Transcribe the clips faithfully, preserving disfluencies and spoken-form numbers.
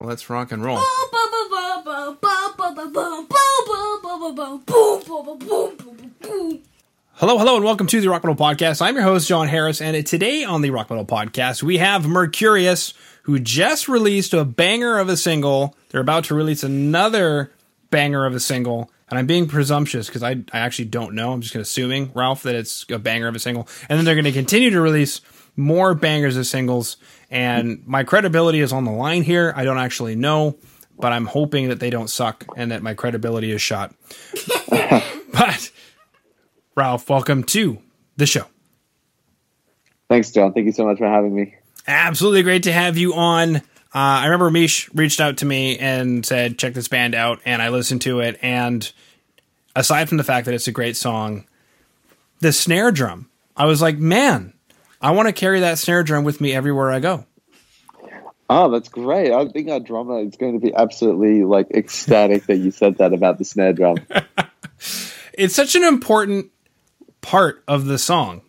Let's rock and roll. Hello, hello, and welcome to the Rock Metal Podcast. I'm your host, Jon Harris, and today on the Rock Metal Podcast, we have Mercurious, who just released a banger of a single. They're about to release another banger of a single, and I'm being presumptuous because I, I actually don't know. I'm just assuming, Raouf, that it's a banger of a single, and then they're going to continue to release more bangers of singles, and my credibility is on the line here. I don't actually know, but I'm hoping that they don't suck and that my credibility is shot. But... Raouf, welcome to the show. Thanks, John. Thank you so much for having me. Absolutely great to have you on. Uh, I remember Mish reached out to me and said, check this band out, and I listened to it, and aside from the fact that it's a great song, the snare drum, I was like, man, I want to carry that snare drum with me everywhere I go. Oh, that's great. I think our drummer is going to be absolutely like ecstatic that you said that about the snare drum. It's such an important part of the song.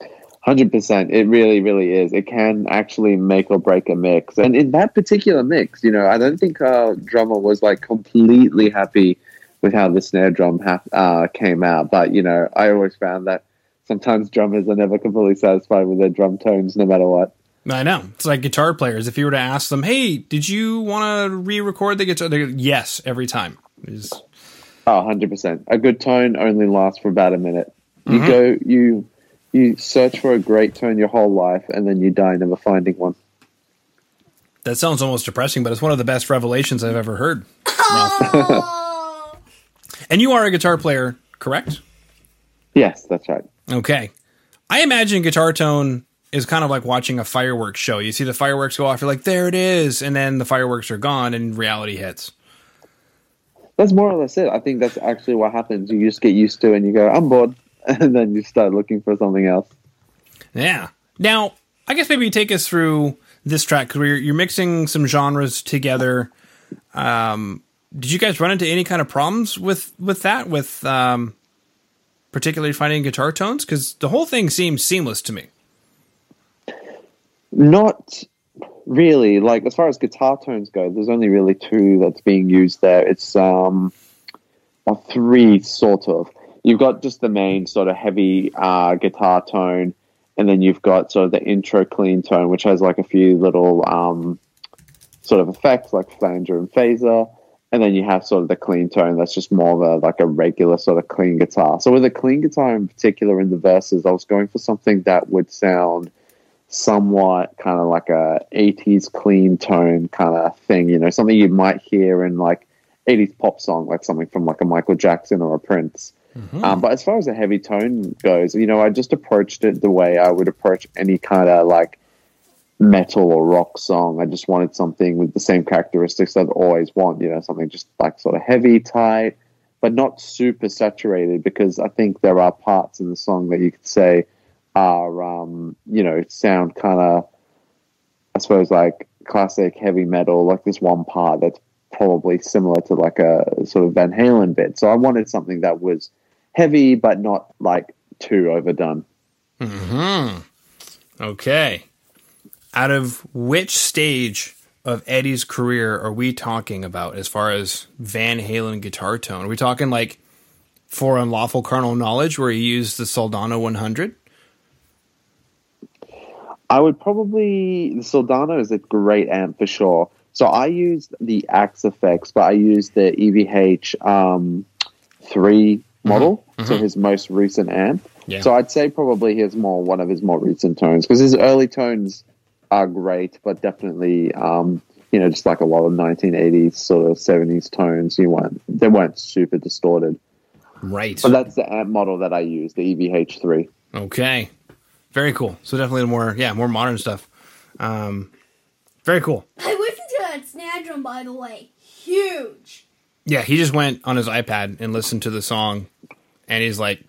one hundred percent. It really, really is. It can actually make or break a mix. And in that particular mix, you know, I don't think our drummer was like completely happy with how the snare drum ha- uh, came out. But, you know, I always found that sometimes drummers are never completely satisfied with their drum tones no matter what. I know. It's like guitar players. If you were to ask them, hey, did you want to re-record the guitar? They go, yes, every time. It's- Oh, one hundred percent. A good tone only lasts for about a minute. You mm-hmm. go, you you search for a great tone your whole life, and then you die never finding one. That sounds almost depressing, but it's one of the best revelations I've ever heard. Oh. And you are a guitar player, correct? Yes, that's right. Okay. I imagine guitar tone is kind of like watching a fireworks show. You see the fireworks go off, you're like, there it is, and then the fireworks are gone, and reality hits. That's more or less it. I think that's actually what happens. You just get used to it and you go, I'm bored. And then you start looking for something else. Yeah. Now, I guess maybe take us through this track because you're mixing some genres together. Um, did you guys run into any kind of problems with, with that, with um, particularly finding guitar tones? Because the whole thing seems seamless to me. Not... Really, like as far as guitar tones go, there's only really two that's being used there. It's um, well, three sort of. You've got just the main sort of heavy uh, guitar tone, and then you've got sort of the intro clean tone, which has like a few little um, sort of effects like flanger and phaser, and then you have sort of the clean tone that's just more of a like a regular sort of clean guitar. So with a clean guitar in particular in the verses, I was going for something that would sound somewhat kind of like a eighties clean tone kind of thing, you know, something you might hear in like eighties pop song, like something from like a Michael Jackson or a Prince. Mm-hmm. Um, but as far as a heavy tone goes, you know, I just approached it the way I would approach any kind of like metal or rock song. I just wanted something with the same characteristics I've always wanted, you know, something just like sort of heavy, tight, but not super saturated, because I think there are parts in the song that you could say are, um, you know, sound kind of, I suppose, like classic heavy metal, like this one part that's probably similar to like a sort of Van Halen bit. So I wanted something that was heavy, but not like too overdone. Mm-hmm. Okay. Out of which stage of Eddie's career are we talking about as far as Van Halen guitar tone? Are we talking like For Unlawful Carnal Knowledge, where he used the Soldano one hundred? I would probably, the Soldano is a great amp for sure. So I used the Axe-Fx, but I used the E V H three um, model, mm-hmm. so his most recent amp. Yeah. So I'd say probably his more one of his more recent tones, because his early tones are great, but definitely, um, you know, just like a lot of nineteen eighties sort of seventies tones, you weren't they weren't super distorted. Right. But that's the amp model that I used, the E V H three. Okay. Very cool. So definitely more, yeah, more modern stuff. Um, very cool. I listened to that snare drum, by the way. Huge. Yeah, he just went on his iPad and listened to the song, and he's like,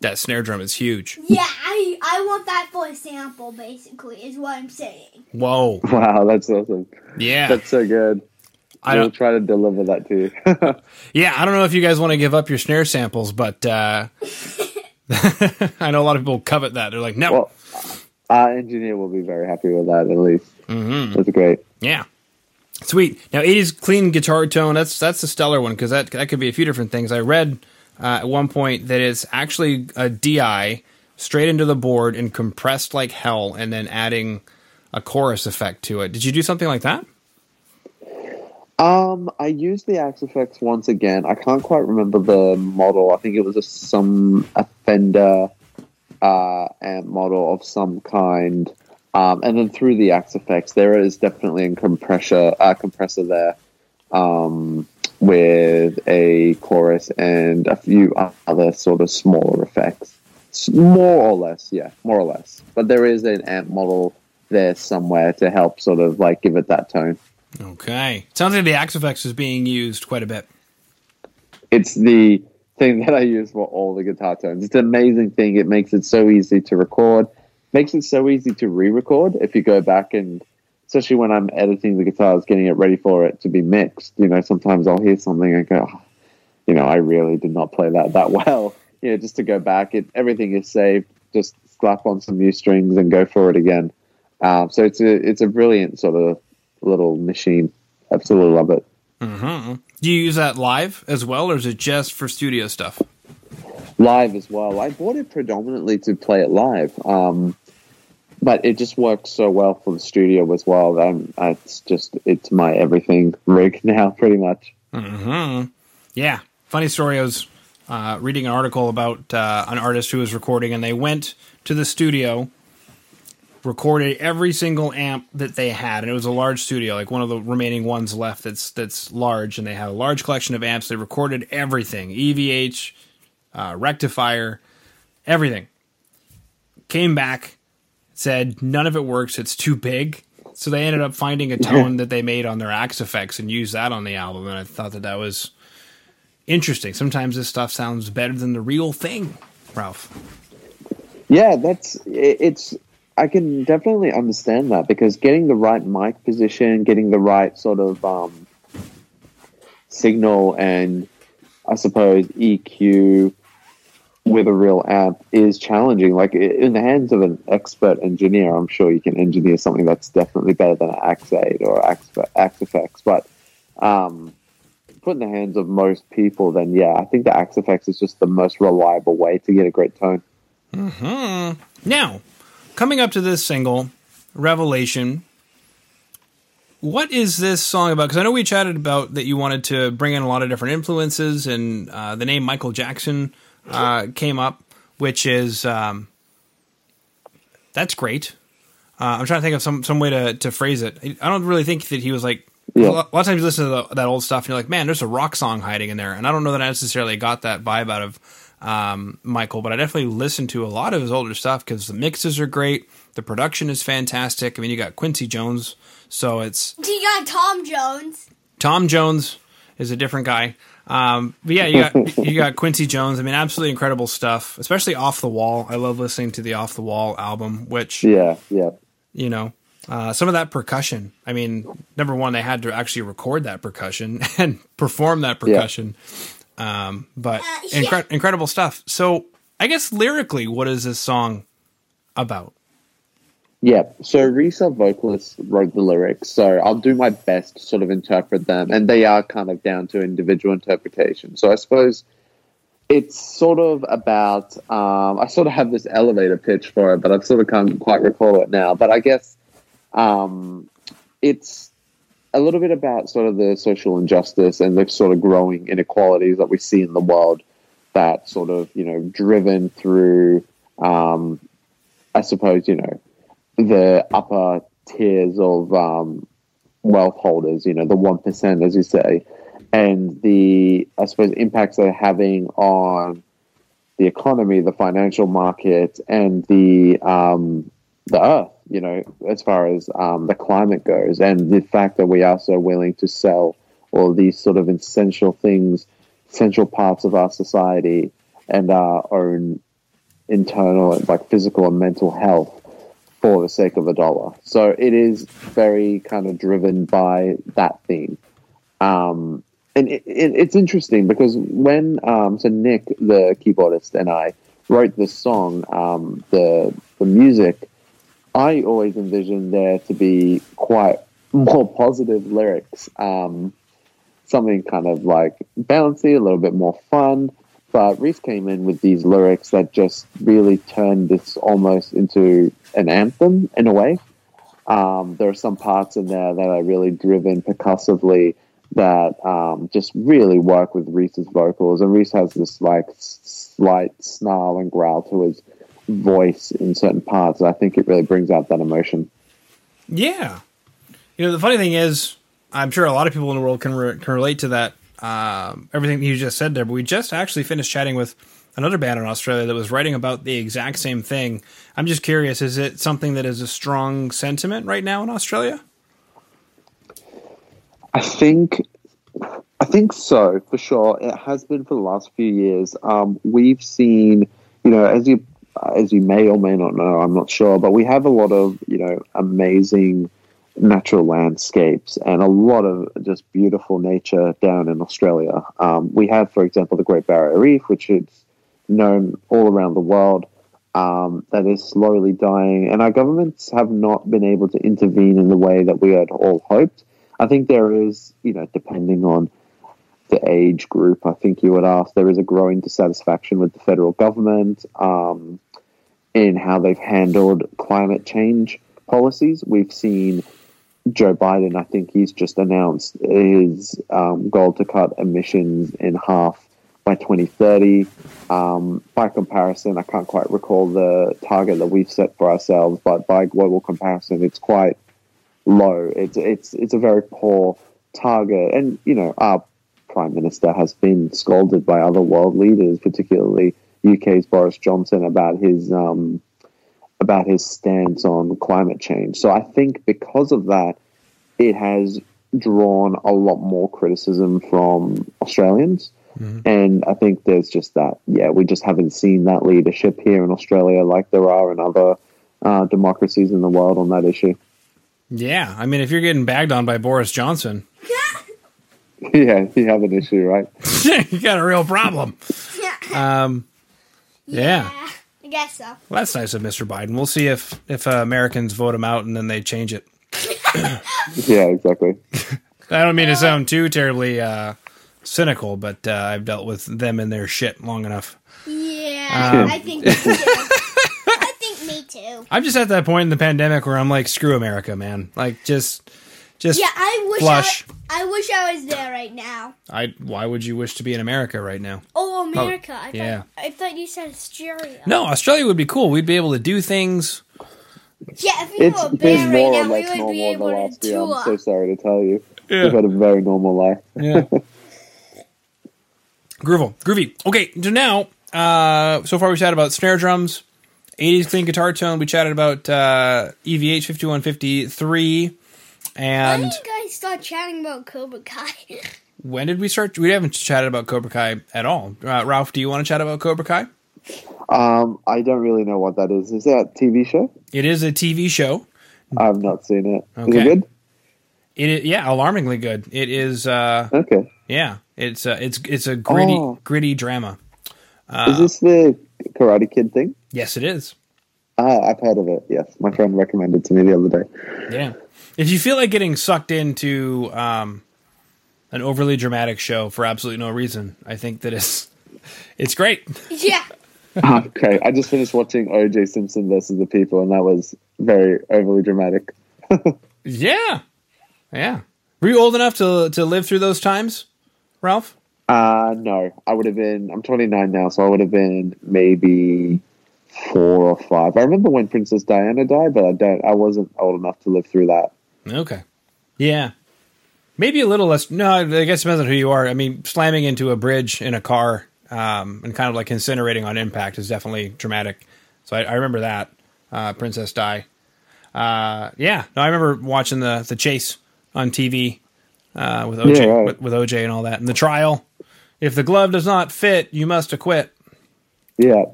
that snare drum is huge. Yeah, I I want that for a sample, basically, is what I'm saying. Whoa. Wow, that's awesome. Yeah. That's so good. I will try to deliver that to you. Yeah, I don't know if you guys want to give up your snare samples, but... Uh, I know a lot of people covet that. They're like, no. Well, our engineer will be very happy with that, at least. Mm-hmm. That's great. Yeah. Sweet. Now, eighties clean guitar tone, that's that's a stellar one, because that, that could be a few different things. I read uh, at one point that it's actually a D I straight into the board and compressed like hell, and then adding a chorus effect to it. Did you do something like that? Um, I used the Axe-Fx once again. I can't quite remember the model. I think it was a, some a Fender uh, amp model of some kind. Um, and then through the Axe-Fx, there is definitely a compressor, uh, compressor there um, with a chorus and a few other sort of smaller effects. More or less, yeah, more or less. But there is an amp model there somewhere to help sort of like give it that tone. Okay. Sounds like the Axe-Fx is being used quite a bit. It's the thing that I use for all the guitar tones. It's an amazing thing. It makes it so easy to record. Makes it so easy to re-record if you go back, and especially when I'm editing the guitars, getting it ready for it to be mixed. You know, sometimes I'll hear something and go, oh, you know, I really did not play that that well. You know, just to go back, it, everything is saved. Just slap on some new strings and go for it again. Uh, so it's a it's a brilliant sort of little machine. Absolutely love it. Mm-hmm. Do you use that live as well, or is it just for studio stuff? Live as well. I bought it predominantly to play it live, um, but it just works so well for the studio as well. Um, it's just it's my everything rig now, pretty much. Mm-hmm. Yeah. Funny story. I was uh, reading an article about uh, an artist who was recording, and they went to the studio, recorded every single amp that they had, and it was a large studio, like one of the remaining ones left that's that's large, and they had a large collection of amps. They recorded everything, E V H, uh, rectifier, everything. Came back, said, none of it works, it's too big. So they ended up finding a tone that they made on their Axe-Fx and used that on the album, and I thought that that was interesting. Sometimes this stuff sounds better than the real thing, Raouf. Yeah, that's... it's... I can definitely understand that, because getting the right mic position, getting the right sort of um, signal and, I suppose, E Q with a real amp is challenging. Like, in the hands of an expert engineer, I'm sure you can engineer something that's definitely better than an Axe eight or Axe-Fx. But um, put in the hands of most people, then, yeah, I think the Axe-Fx is just the most reliable way to get a great tone. Mm-hmm. Now... coming up to this single, Revelation, what is this song about? Because I know we chatted about that you wanted to bring in a lot of different influences, and uh, the name Michael Jackson uh, came up, which is, um, that's great. Uh, I'm trying to think of some, some way to, to phrase it. I don't really think that he was like, yeah. a, lot, a lot of times you listen to the, that old stuff and you're like, man, there's a rock song hiding in there. And I don't know that I necessarily got that vibe out of Um, Michael, but I definitely listened to a lot of his older stuff because the mixes are great. The production is fantastic. I mean, you got Quincy Jones, so it's... You got Tom Jones. Tom Jones is a different guy. Um, but yeah, you got you got Quincy Jones. I mean, absolutely incredible stuff, especially Off the Wall. I love listening to the Off the Wall album, which... Yeah, yeah. You know, uh, some of that percussion. I mean, number one, they had to actually record that percussion and perform that percussion. Yeah. Um, but uh, yeah. incre- incredible stuff. So I guess lyrically, what is this song about? Yeah. So Reese, our vocalist, wrote the lyrics. So I'll do my best to sort of interpret them. And they are kind of down to individual interpretation. So I suppose it's sort of about, um, I sort of have this elevator pitch for it, but I sort of can't quite recall it now. But I guess, um, it's, a little bit about sort of the social injustice and the sort of growing inequalities that we see in the world that sort of, you know, driven through, um, I suppose, you know, the upper tiers of um, wealth holders, you know, the one percent, as you say, and the, I suppose, impacts they're having on the economy, the financial market, and the um, the earth. You know, as far as um, the climate goes, and the fact that we are so willing to sell all these sort of essential things, essential parts of our society and our own internal, like physical and mental health for the sake of a dollar. So it is very kind of driven by that theme. Um, and it, it, it's interesting because when, um, so Nick, the keyboardist, and I wrote this song, um, the the music, I always envisioned there to be quite more positive lyrics, um, something kind of like bouncy, a little bit more fun. But Reese came in with these lyrics that just really turned this almost into an anthem in a way. Um, there are some parts in there that are really driven percussively that um, just really work with Reese's vocals. And Reese has this like slight snarl and growl to his voice in certain parts. And I think it really brings out that emotion. Yeah. You know, the funny thing is, I'm sure a lot of people in the world can, re- can relate to that. Um, everything you just said there, but we just actually finished chatting with another band in Australia that was writing about the exact same thing. I'm just curious, is it something that is a strong sentiment right now in Australia? I think, I think so, for sure. It has been for the last few years. Um, we've seen, you know, as you, as you may or may not know, I'm not sure, but we have a lot of, you know, amazing natural landscapes and a lot of just beautiful nature down in Australia. Um, we have, for example, the Great Barrier Reef, which is known all around the world, um, that is slowly dying. And our governments have not been able to intervene in the way that we had all hoped. I think there is, you know, depending on the age group, I think you would ask, there is a growing dissatisfaction with the federal government um, in how they've handled climate change policies. We've seen Joe Biden, I think he's just announced his um, goal to cut emissions in half by twenty thirty. Um, by comparison, I can't quite recall the target that we've set for ourselves, but by global comparison, it's quite low. It's it's it's a very poor target. And, you know, our Prime Minister has been scolded by other world leaders, particularly U K's Boris Johnson, about his um about his stance on climate change. So I think because of that, it has drawn a lot more criticism from Australians. Mm-hmm. And I think there's just that, yeah, we just haven't seen that leadership here in Australia like there are in other uh, democracies in the world on that issue. Yeah, I mean, if you're getting bagged on by Boris Johnson... yeah, you have an issue, right? You got a real problem. Um, yeah. Yeah. Guess so. Well, that's nice of Mister Biden. We'll see if if uh, Americans vote him out and then they change it. Yeah, exactly. I don't mean to sound too terribly uh, cynical, but uh, I've dealt with them and their shit long enough. Yeah, um, I think me too. I think me too. I'm just at that point in the pandemic where I'm like, screw America, man. Like, just, just yeah. I wish flush. I, I wish I was there right now. I. Why would you wish to be in America right now? Oh. America. I, yeah. thought, I thought you said Australia. No, Australia would be cool. We'd be able to do things. Yeah, if we it's, were there right now, we would be able to do tour. I'm so sorry to tell you. Yeah. We've had a very normal life. Yeah. Groovy. Groovy. Okay, so now, uh, so far we chatted about snare drums, eighties clean guitar tone. We chatted about uh, E V H fifty-one fifty-three. And when did you guys start chatting about Cobra Kai? When did we start? We haven't chatted about Cobra Kai at all. Uh, Raouf, do you want to chat about Cobra Kai? Um, I don't really know what that is. Is that a T V show? It is a T V show. I've not seen it. Okay. Is it good? It is, yeah, alarmingly good. It is. Uh, okay. Yeah, it's uh, it's it's a gritty oh. gritty drama. Uh, is this the Karate Kid thing? Yes, it is. Uh, I've heard of it. Yes, my friend recommended it to me the other day. Yeah, if you feel like getting sucked into. Um, An overly dramatic show for absolutely no reason. I think that it's, it's great. Yeah. Okay. I just finished watching O J Simpson versus the People, and that was very overly dramatic. Yeah. Yeah. Were you old enough to to live through those times, Raouf? Uh, no. I would have been, I'm twenty-nine now, so I would have been maybe four or five. I remember when Princess Diana died, but I don't, I wasn't old enough to live through that. Okay. Yeah. Maybe a little less. No, I guess it depends on who you are. I mean, slamming into a bridge in a car um, and kind of like incinerating on impact is definitely dramatic. So I, I remember that. Uh, Princess Di. Uh, yeah. No, I remember watching the, the chase on T V uh, with O J yeah, right. with, with O J and all that. And the trial. If the glove does not fit, you must acquit. Yeah. Okay.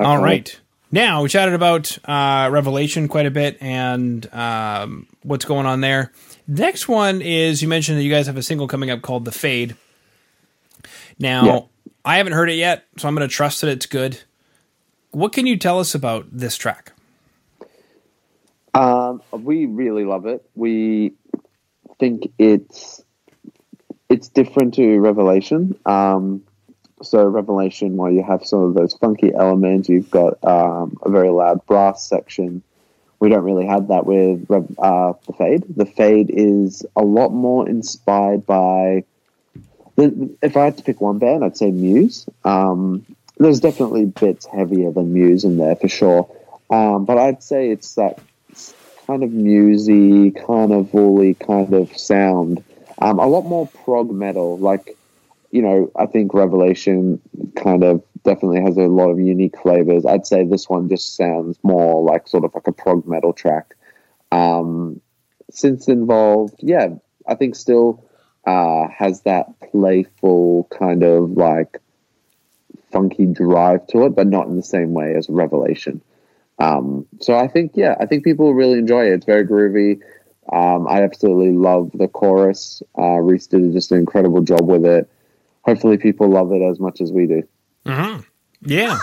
All right. Now, we chatted about uh, Revelation quite a bit and um, what's going on there. Next one is, you mentioned that you guys have a single coming up called The Fade. Now, yeah. I haven't heard it yet, so I'm going to trust that it's good. What can you tell us about this track? Um, we really love it. We think it's it's different to Revelation. Um, so Revelation, while you have some of those funky elements, you've got um, a very loud brass section. We don't really have that with uh, The Fade. The Fade is a lot more inspired by... The, if I had to pick one band, I'd say Muse. Um, there's definitely bits heavier than Muse in there, for sure. Um, but I'd say it's that kind of musey, carnival-y kind of sound. Um, a lot more prog metal. Like, you know, I think Revelation kind of definitely has a lot of unique flavors. I'd say this one just sounds more like sort of like a prog metal track. Um, synths involved, yeah, I think still uh, has that playful kind of like funky drive to it, but not in the same way as Revelation. Um, so I think, yeah, I think people really enjoy it. It's very groovy. Um, I absolutely love the chorus. Uh, Reese did just an incredible job with it. Hopefully people love it as much as we do. Mm-hmm. Yeah.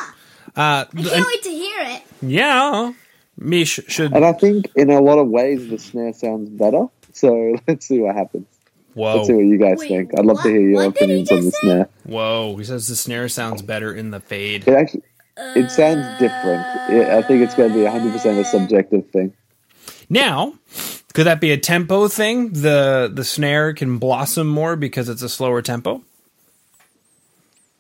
Uh, I can't and, wait to hear it. Yeah. Mish should... And I think in a lot of ways the snare sounds better. So let's see what happens. Whoa. Let's see what you guys wait, think. I'd love what, to hear your opinions on the say? snare. Whoa. He says the snare sounds better in The Fade. It actually, it sounds different. It, I think it's going to be one hundred percent a subjective thing. Now, could that be a tempo thing? The, the snare can blossom more because it's a slower tempo?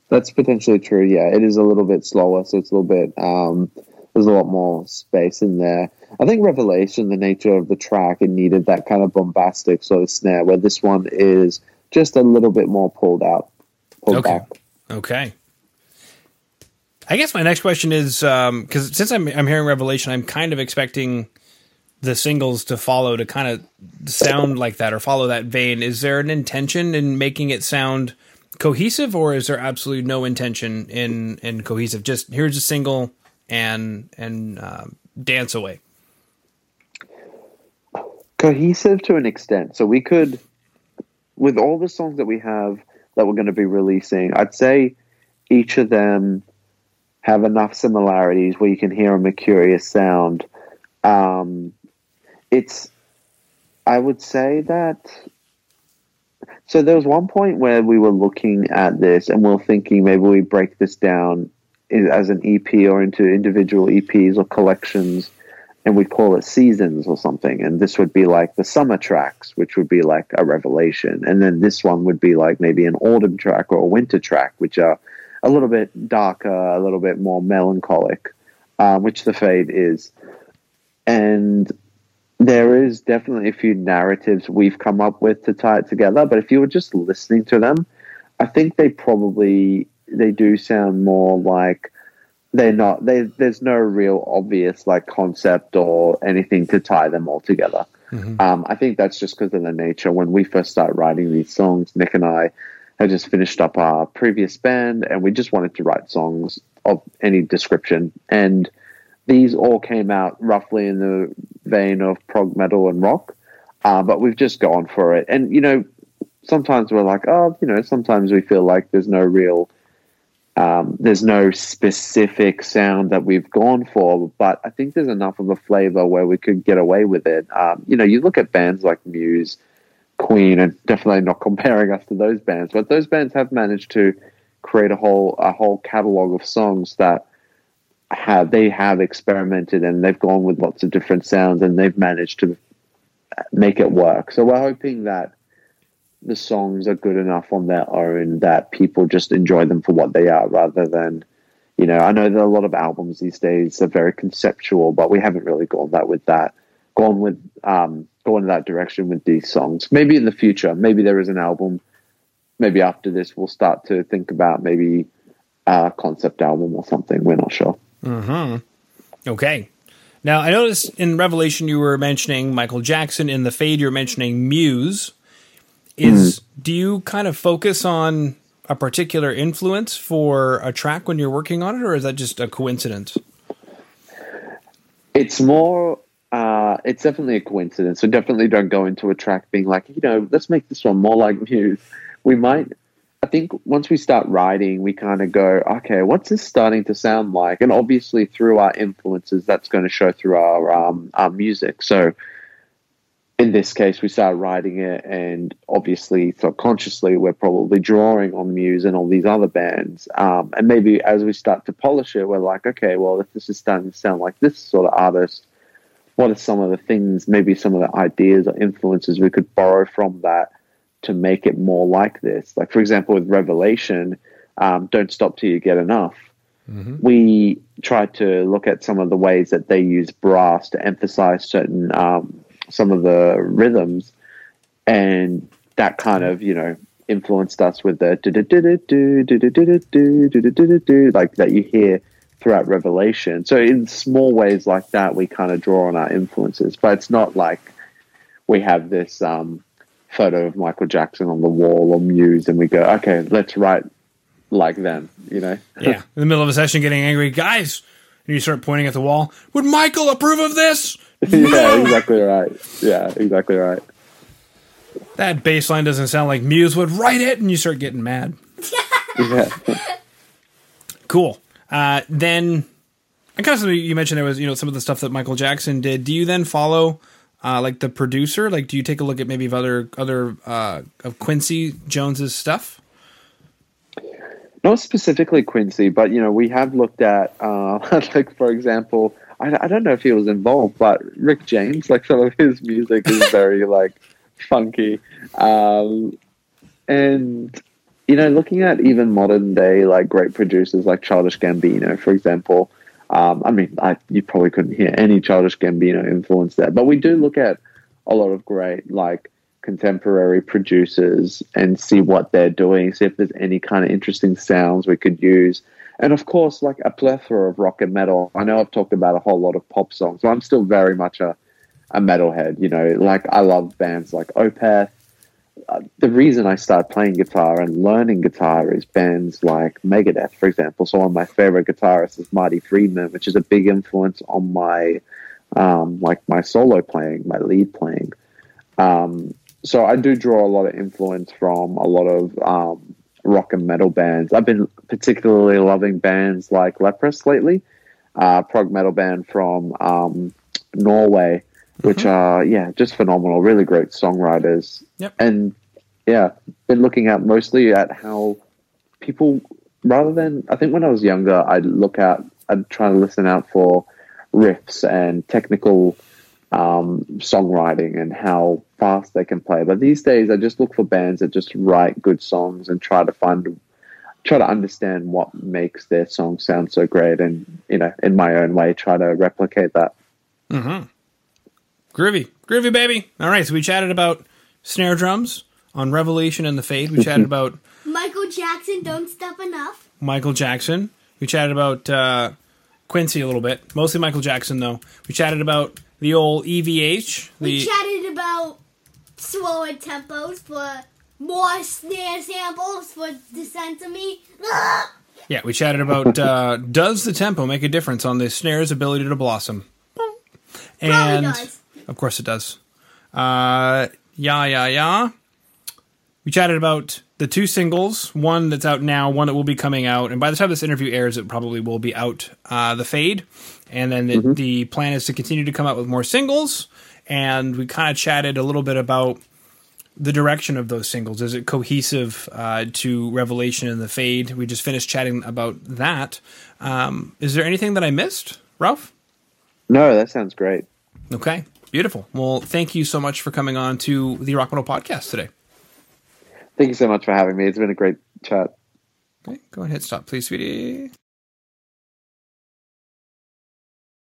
That's potentially true, yeah. It is a little bit slower, so it's a little bit... Um, there's a lot more space in there. I think Revelation, the nature of the track, it needed that kind of bombastic sort of snare, where this one is just a little bit more pulled out, pulled okay. back. Okay. I guess my next question is, um, because since I'm, I'm hearing Revelation, I'm kind of expecting the singles to follow to kind of sound like that or follow that vein. Is there an intention in making it sound... cohesive, or is there absolutely no intention in in cohesive? Just here's a single and and uh, dance away. Cohesive to an extent. So we could, with all the songs that we have that we're going to be releasing, I'd say each of them have enough similarities where you can hear a Mercurious sound. Um, it's, I would say that. So there was one point where we were looking at this and we we're thinking maybe we break this down as an E P or into individual E Ps or collections, and we call it seasons or something. And this would be like the summer tracks, which would be like a Revelation. And then this one would be like maybe an autumn track or a winter track, which are a little bit darker, a little bit more melancholic, uh, which The Fade is. And... there is definitely a few narratives we've come up with to tie it together, but if you were just listening to them, I think they probably, they do sound more like they're not, they, there's no real obvious like concept or anything to tie them all together. Mm-hmm. Um, I think that's just because of the nature. When we first started writing these songs, Nick and I had just finished up our previous band and we just wanted to write songs of any description, and these all came out roughly in the vein of prog metal and rock, uh, but we've just gone for it. And, you know, sometimes we're like, oh, you know, sometimes we feel like there's no real, um, there's no specific sound that we've gone for, but I think there's enough of a flavor where we could get away with it. Um, you know, you look at bands like Muse, Queen, and definitely not comparing us to those bands, but those bands have managed to create a whole, a whole catalog of songs that have they have experimented and they've gone with lots of different sounds and they've managed to make it work. So we're hoping that the songs are good enough on their own that people just enjoy them for what they are, rather than, you know, I know that a lot of albums these days are very conceptual, but we haven't really gone that with that gone with um gone in that direction with these songs. Maybe in the future, maybe there is an album, maybe after this we'll start to think about maybe a concept album or something. We're not sure. Mm-hmm. Okay. Now, I noticed in Revelation you were mentioning Michael Jackson. In The Fade, you're mentioning Muse. Is mm. Do you kind of focus on a particular influence for a track when you're working on it, or is that just a coincidence? It's more... Uh, it's definitely a coincidence. We definitely don't go into a track being like, you know, let's make this one more like Muse. We might... I think once we start writing, we kind of go, okay, what's this starting to sound like? And obviously through our influences, that's going to show through our um, our music. So in this case, we started writing it, and obviously subconsciously, we're probably drawing on Muse and all these other bands. Um, and maybe as we start to polish it, we're like, okay, well, if this is starting to sound like this sort of artist, what are some of the things, maybe some of the ideas or influences we could borrow from that to make it more like this? Like, for example, with Revelation, um, Don't Stop Till You Get Enough. Mm-hmm. We tried to look at some of the ways that they use brass to emphasize certain, um, some of the rhythms, and that kind of, you know, influenced us with the do do do do do do do do do do do do, like that you hear throughout Revelation. So in small ways like that, we kind of draw on our influences, but it's not like we have this, um, photo of Michael Jackson on the wall or Muse and we go, okay, let's write like them, you know? Yeah. In the middle of a session, getting angry, guys, and you start pointing at the wall, would Michael approve of this? Yeah, exactly right. Yeah, exactly right. That bass line doesn't sound like Muse would write it, and you start getting mad. Yeah. Cool. Uh, then, I kind of, you mentioned there was, you know, some of the stuff that Michael Jackson did. Do you then follow... Uh, like the producer, like do you take a look at maybe other other uh, of Quincy Jones's stuff? Not specifically Quincy, but you know we have looked at uh, like for example, I, I don't know if he was involved, but Rick James, like some of his music is very like funky, um, and you know looking at even modern day like great producers like Childish Gambino, for example. Um, I mean, I, you probably couldn't hear any Childish Gambino influence there, but we do look at a lot of great, like, contemporary producers and see what they're doing, see if there's any kind of interesting sounds we could use. And, of course, like, a plethora of rock and metal. I know I've talked about a whole lot of pop songs, but I'm still very much a, a metalhead, you know. Like, I love bands like Opeth. Uh, the reason I started playing guitar and learning guitar is bands like Megadeth, for example. So one of my favorite guitarists is Marty Friedman, which is a big influence on my, um, like my solo playing, my lead playing. Um, so I do draw a lot of influence from a lot of um, rock and metal bands. I've been particularly loving bands like Leprous lately, uh, prog metal band from um, Norway. Which are, yeah, just phenomenal, really great songwriters. Yep. And, yeah, been looking at mostly at how people, rather than, I think when I was younger, I'd look out, I'd try to listen out for riffs and technical um, songwriting and how fast they can play. But these days, I just look for bands that just write good songs and try to find, try to understand what makes their song sound so great and, you know, in my own way, try to replicate that. Mm-hmm. Groovy. Groovy, baby. All right, so we chatted about snare drums on Revelation and The Fade. We chatted about... Michael Jackson, Don't Stop Enough. Michael Jackson. We chatted about uh, Quincy a little bit. Mostly Michael Jackson, though. We chatted about the old E V H. The... We chatted about slower tempos for more snare samples for Descent to Me. Yeah, we chatted about uh, does the tempo make a difference on the snare's ability to blossom? And... Probably does. Of course it does. Uh, yeah, yeah, yeah. We chatted about the two singles, one that's out now, one that will be coming out. And by the time this interview airs, it probably will be out, uh, The Fade. And then the, mm-hmm. the plan is to continue to come out with more singles. And we kind of chatted a little bit about the direction of those singles. Is it cohesive uh, to Revelation and The Fade? We just finished chatting about that. Um, is there anything that I missed, Raouf? No, that sounds great. Okay. Beautiful. Well, thank you so much for coming on to the Rock Metal Podcast today. Thank you so much for having me. It's been a great chat. Okay, go ahead, stop, please, sweetie.